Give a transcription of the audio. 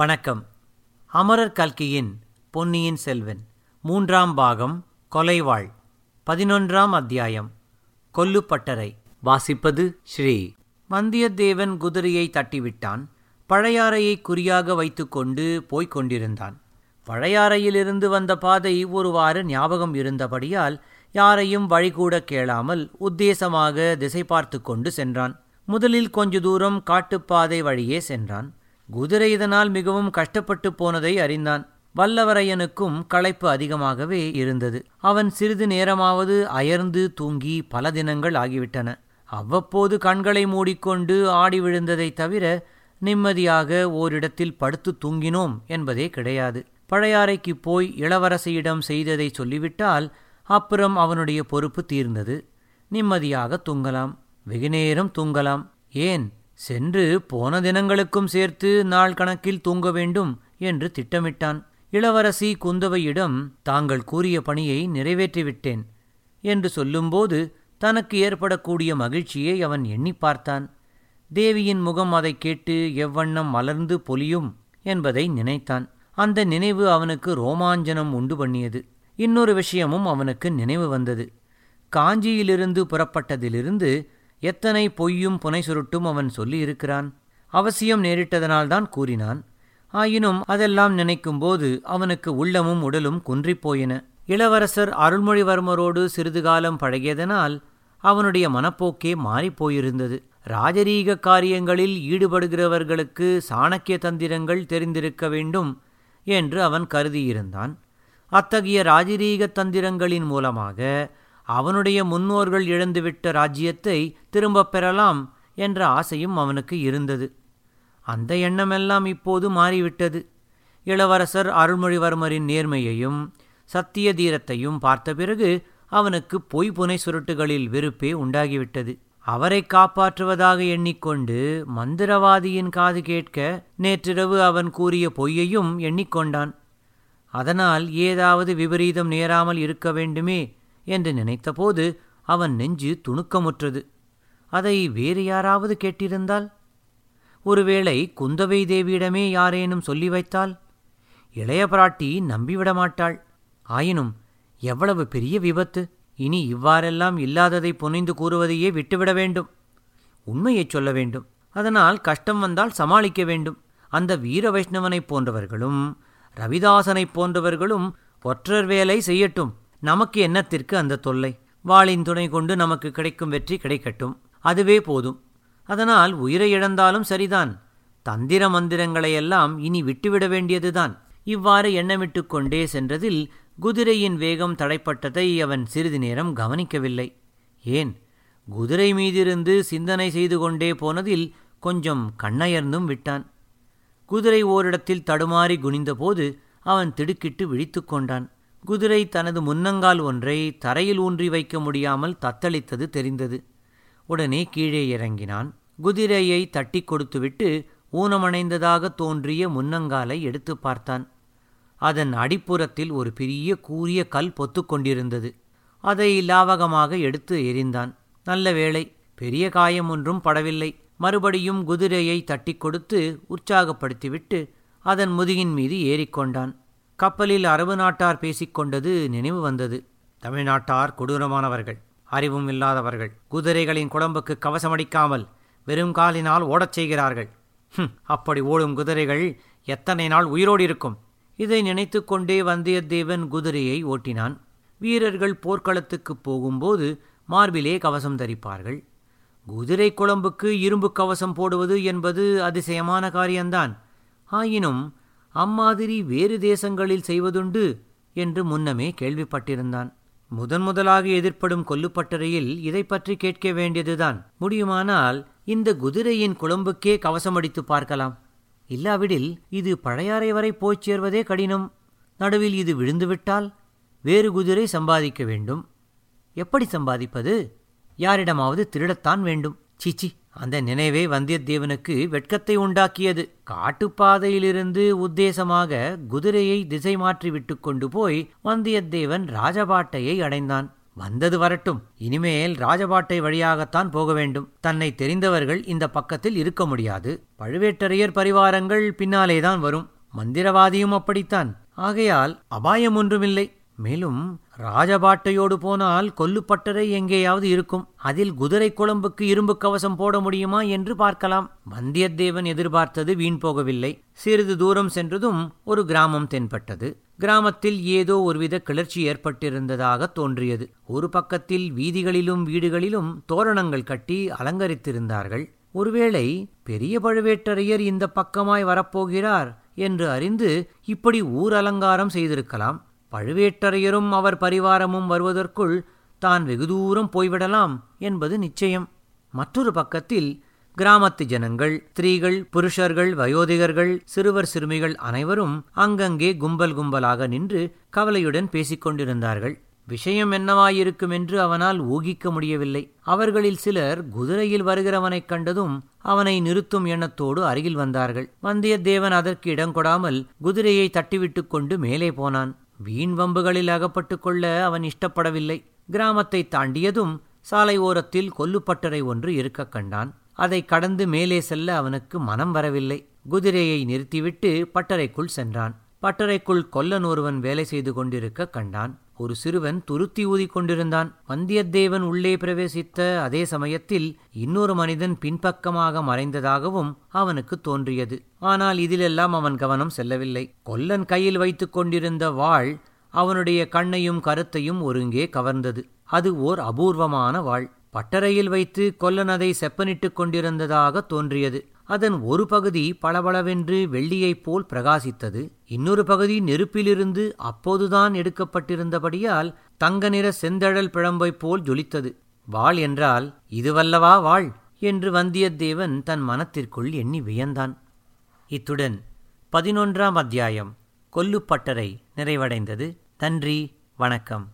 வணக்கம். அமரர் கல்கியின் பொன்னியின் செல்வன் மூன்றாம் பாகம் கொலைவாள் 11ஆம் அத்தியாயம் கொல்லுப்பட்டறை. வாசிப்பது ஸ்ரீ. வந்தியத்தேவன் குதிரையை தட்டிவிட்டான். பழையாறையை குறியாக வைத்துக்கொண்டு போய்க் கொண்டிருந்தான். பழையாறையிலிருந்து வந்த பாதை ஒருவாறு ஞாபகம் இருந்தபடியால் யாரையும் வழிகூட கேளாமல் உத்தேசமாக திசை பார்த்து கொண்டு சென்றான். முதலில் கொஞ்ச தூரம் காட்டுப்பாதை வழியே சென்றான். குதிரை இதனால் மிகவும் கஷ்டப்பட்டு போனதை அறிந்தான். வல்லவரையனுக்கும் களைப்பு அதிகமாகவே இருந்தது. அவன் சிறிது நேரமாவது அயர்ந்து தூங்கி பல தினங்கள் ஆகிவிட்டன. அவ்வப்போது கண்களை மூடிக்கொண்டு ஆடி விழுந்ததை தவிர நிம்மதியாக ஓரிடத்தில் படுத்து தூங்கினோம் என்பதே கிடையாது. பழையாறைக்கு போய் இளவரசியிடம் செய்ததை சொல்லிவிட்டால் அப்புறம் அவனுடைய பொறுப்பு தீர்ந்தது. நிம்மதியாக தூங்கலாம், வெகுநேரம் தூங்கலாம். ஏன் சென்று போன தினங்களுக்கும் சேர்த்து நாள் கணக்கில் தூங்க வேண்டும் என்று திட்டமிட்டான். இளவரசி குந்தவையிடம் தாங்கள் கூறிய பணியை நிறைவேற்றிவிட்டேன் என்று சொல்லும்போது தனக்கு ஏற்படக்கூடிய மகிழ்ச்சியை அவன் எண்ணி பார்த்தான். தேவியின் முகம் அதை கேட்டு எவ்வண்ணம் மலர்ந்து பொலியும் என்பதை நினைத்தான். அந்த நினைவு அவனுக்கு ரோமாஞ்சனம் உண்டு பண்ணியது. இன்னொரு விஷயமும் அவனுக்கு நினைவு வந்தது. காஞ்சியிலிருந்து புறப்பட்டதிலிருந்து எத்தனை பொய்யும் புனை சுருட்டும் அவன் சொல்லியிருக்கிறான். அவசியம் நேரிட்டதனால்தான் கூறினான். ஆயினும் அதெல்லாம் நினைக்கும்போது அவனுக்கு உள்ளமும் உடலும் குன்றிப்போயின. இளவரசர் அருள்மொழிவர்மரோடு சிறிது காலம் பழகியதனால் அவனுடைய மனப்போக்கே மாறிப்போயிருந்தது. ராஜரீக காரியங்களில் ஈடுபடுகிறவர்களுக்கு சாணக்கிய தந்திரங்கள் தெரிந்திருக்க வேண்டும் என்று அவன் கருதியிருந்தான். அத்தகைய ராஜரீக தந்திரங்களின் மூலமாக அவனுடைய முன்னோர்கள் இழந்துவிட்ட ராஜ்யத்தை திரும்பப் பெறலாம் என்ற ஆசையும் அவனுக்கு இருந்தது. அந்த எண்ணமெல்லாம் இப்போது மாறிவிட்டது. இளவரசர் அருள்மொழிவர்மரின் நேர்மையையும் சத்திய தீரத்தையும் பார்த்த பிறகு அவனுக்கு பொய் புனை சுருட்டுகளில் வெறுப்பே உண்டாகிவிட்டது. அவரை காப்பாற்றுவதாக எண்ணிக்கொண்டு மந்திரவாதியின் காது கேட்க நேற்றிரவு அவன் கூறிய பொய்யையும் எண்ணிக்கொண்டான். அதனால் ஏதாவது விபரீதம் நேராமல் இருக்க வேண்டுமே என்று நினைத்தபோது அவன் நெஞ்சு துணுக்கமுற்றது. அதை வேறு யாராவது கேட்டிருந்தால்? ஒருவேளை குந்தவை தேவியிடமே யாரேனும் சொல்லி வைத்தால்? இளைய பிராட்டி நம்பிவிட மாட்டாள். ஆயினும் எவ்வளவு பெரிய விபத்து! இனி இவ்வாறெல்லாம் இல்லாததை புனைந்து கூறுவதையே விட்டுவிட வேண்டும். உண்மையை சொல்ல வேண்டும். அதனால் கஷ்டம் வந்தால் சமாளிக்க வேண்டும். அந்த வீர வைஷ்ணவனைப் போன்றவர்களும் ரவிதாசனைப் போன்றவர்களும் ஒற்றர் வேலை செய்யட்டும். நமக்கு எண்ணத்திற்கு அந்த தொல்லை? வாளின் துணை கொண்டு நமக்கு கிடைக்கும் வெற்றி கிடைக்கட்டும், அதுவே போதும். அதனால் உயிரை இழந்தாலும் சரிதான். தந்திர மந்திரங்களையெல்லாம் இனி விட்டுவிட வேண்டியதுதான். இவ்வாறு எண்ணமிட்டு கொண்டே சென்றதில் குதிரையின் வேகம் தடைப்பட்டதை அவன் சிறிது நேரம் கவனிக்கவில்லை. ஏன், குதிரை மீதிருந்து சிந்தனை செய்து கொண்டே போனதில் கொஞ்சம் கண்ணயர்ந்தும் விட்டான். குதிரை ஓரிடத்தில் தடுமாறி குனிந்தபோது அவன் திடுக்கிட்டு விழித்து கொண்டான். குதிரை தனது முன்னங்கால் ஒன்றை தரையில் ஊன்றி வைக்க முடியாமல் தத்தளித்தது தெரிந்தது. உடனே கீழே இறங்கினான். குதிரையை தட்டி கொடுத்துவிட்டு ஊனமடைந்ததாக தோன்றிய முன்னங்காலை எடுத்து பார்த்தான். அதன் அடிப்புறத்தில் ஒரு பெரிய கூரிய கல் பொத்து கொண்டிருந்தது. அதை லாவகமாக எடுத்து எறிந்தான். நல்ல வேளை, பெரிய காயம் ஒன்றும் படவில்லை. மறுபடியும் குதிரையை தட்டி கொடுத்து உற்சாகப்படுத்திவிட்டு அதன் முதுகின் மீது ஏறிக்கொண்டான். கப்பலில் அரபு நாட்டார் பேசிக்கொண்டது நினைவு வந்தது. தமிழ்நாட்டார் கொடூரமானவர்கள், அறிவும் இல்லாதவர்கள், குதிரைகளின் குடம்புக்கு கவசமடிக்காமல் வெறும் காலினால் ஓடச் செய்கிறார்கள். அப்படி ஓடும் குதிரைகள் எத்தனை நாள் உயிரோடு இருக்கும்? இதை நினைத்து கொண்டே வந்தியத்தேவன் குதிரையை ஓட்டினான். வீரர்கள் போர்க்களத்துக்கு போகும்போது மார்பிலே கவசம் தரிப்பார்கள். குதிரை குடம்புக்கு இரும்பு கவசம் போடுவது என்பது அதிசயமான காரியம்தான். ஆயினும் அம்மாதிரி வேறு தேசங்களில் செய்வதுண்டு என்று முன்னமே கேள்விப்பட்டிருந்தான். முதன்முதலாக எதிர்ப்படும் கொல்லுப்பட்டறையில் இதை பற்றி கேட்க வேண்டியதுதான். முடியுமானால் இந்த குதிரையின் குளம்புக்கே கவசமடித்து பார்க்கலாம். இல்லாவிடில் இது பழையாறை வரை போய்ச் சேர்வதே கடினம். நடுவில் இது விழுந்துவிட்டால் வேறு குதிரை சம்பாதிக்க வேண்டும். எப்படி சம்பாதிப்பது? யாரிடமாவது திருடத்தான் வேண்டும். சீச்சி, அந்த நினைவே வந்தியத்தேவனுக்கு வெட்கத்தை உண்டாக்கியது. காட்டுப்பாதையிலிருந்து உத்தேசமாக குதிரையை திசை மாற்றி விட்டு கொண்டு போய் வந்தியத்தேவன் ராஜபாட்டையை அடைந்தான். வந்தது வரட்டும். இனிமேல் ராஜபாட்டை வழியாகத்தான் போக வேண்டும். தன்னை தெரிந்தவர்கள் இந்த பக்கத்தில் இருக்க முடியாது. பழுவேட்டரையர் பரிவாரங்கள் பின்னாலேதான் வரும். மந்திரவாதியும் அப்படித்தான். ஆகையால் அபாயம் ஒன்றுமில்லை. மேலும் ராஜபாட்டையோடு போனால் கொல்லுப்பட்டறை எங்கேயாவது இருக்கும். அதில் குதிரை குழம்புக்கு இரும்பு கவசம் போட முடியுமா என்று பார்க்கலாம். வந்தியத்தேவன் எதிர்பார்த்தது வீண் போகவில்லை. சிறிது தூரம் சென்றதும் ஒரு கிராமம் தென்பட்டது. கிராமத்தில் ஏதோ ஒருவித கிளர்ச்சி ஏற்பட்டிருந்ததாக தோன்றியது. ஒரு பக்கத்தில் வீதிகளிலும் வீடுகளிலும் தோரணங்கள் கட்டி அலங்கரித்திருந்தார்கள். ஒருவேளை பெரிய பழுவேட்டரையர் இந்த பக்கமாய் வரப்போகிறார் என்று அறிந்து இப்படி ஊர் அலங்காரம் செய்திருக்கலாம். பழுவேட்டரையரும் அவர் பரிவாரமும் வருவதற்குள் தான் வெகு தூரம் போய்விடலாம் என்பது நிச்சயம். மற்றொரு பக்கத்தில் கிராமத்து ஜனங்கள், ஸ்திரீகள், புருஷர்கள், வயோதிகர்கள், சிறுவர் சிறுமிகள் அனைவரும் அங்கங்கே கும்பல் கும்பலாக நின்று கவலையுடன் பேசிக்கொண்டிருந்தார்கள். விஷயம் என்னவாயிருக்கும் என்று அவனால் ஊகிக்க முடியவில்லை. அவர்களில் சிலர் குதிரையில் வருகிறவனைக் கண்டதும் அவனை நிறுத்தும் எண்ணத்தோடு அருகில் வந்தார்கள். வந்தியத்தேவன் அதற்கு இடம் கொடாமல் குதிரையை தட்டிவிட்டு கொண்டு மேலே போனான். வீண் வம்புகளில் அகப்பட்டுக் கொள்ள அவன் இஷ்டப்படவில்லை. கிராமத்தை தாண்டியதும் சாலை ஓரத்தில் கொல்லுப்பட்டறை ஒன்று இருக்க கண்டான். அதை கடந்து மேலே செல்ல அவனுக்கு மனம் வரவில்லை. குதிரையை நிறுத்திவிட்டு பட்டறைக்குள் சென்றான். பட்டறைக்குள் கொல்லன் ஒருவன் வேலை செய்து கொண்டிருக்க கண்டான். ஒரு சிறுவன் துருத்தி ஊதிக் கொண்டிருந்தான். வந்தியத்தேவன் உள்ளே பிரவேசித்த அதே சமயத்தில் இன்னொரு மனிதன் பின்பக்கமாக மறைந்ததாகவும் அவனுக்கு தோன்றியது. ஆனால் இதிலெல்லாம் அவன் கவனம் செல்லவில்லை. கொல்லன் கையில் வைத்துக் கொண்டிருந்த வாள் அவனுடைய கண்ணையும் கருத்தையும் ஒருங்கே கவர்ந்தது. அது ஓர் அபூர்வமான வாள். பட்டறையில் வைத்து கொல்லன் அதை செப்பனிட்டுக் கொண்டிருந்ததாக தோன்றியது. அதன் ஒரு பகுதி பளபளவென்று வெள்ளியைப் போல் பிரகாசித்தது. இன்னொரு பகுதி நெருப்பிலிருந்து அப்போதுதான் எடுக்கப்பட்டிருந்தபடியால் தங்க நிற செந்தழல் பிழம்பைப் போல் ஜொலித்தது. வாள் என்றால் இதுவல்லவா வாள் என்று வந்தியத்தேவன் தன் மனத்திற்குள் எண்ணி வியந்தான். இத்துடன் 11ஆம் அத்தியாயம் கொல்லுப்பட்டறை நிறைவடைந்தது. நன்றி, வணக்கம்.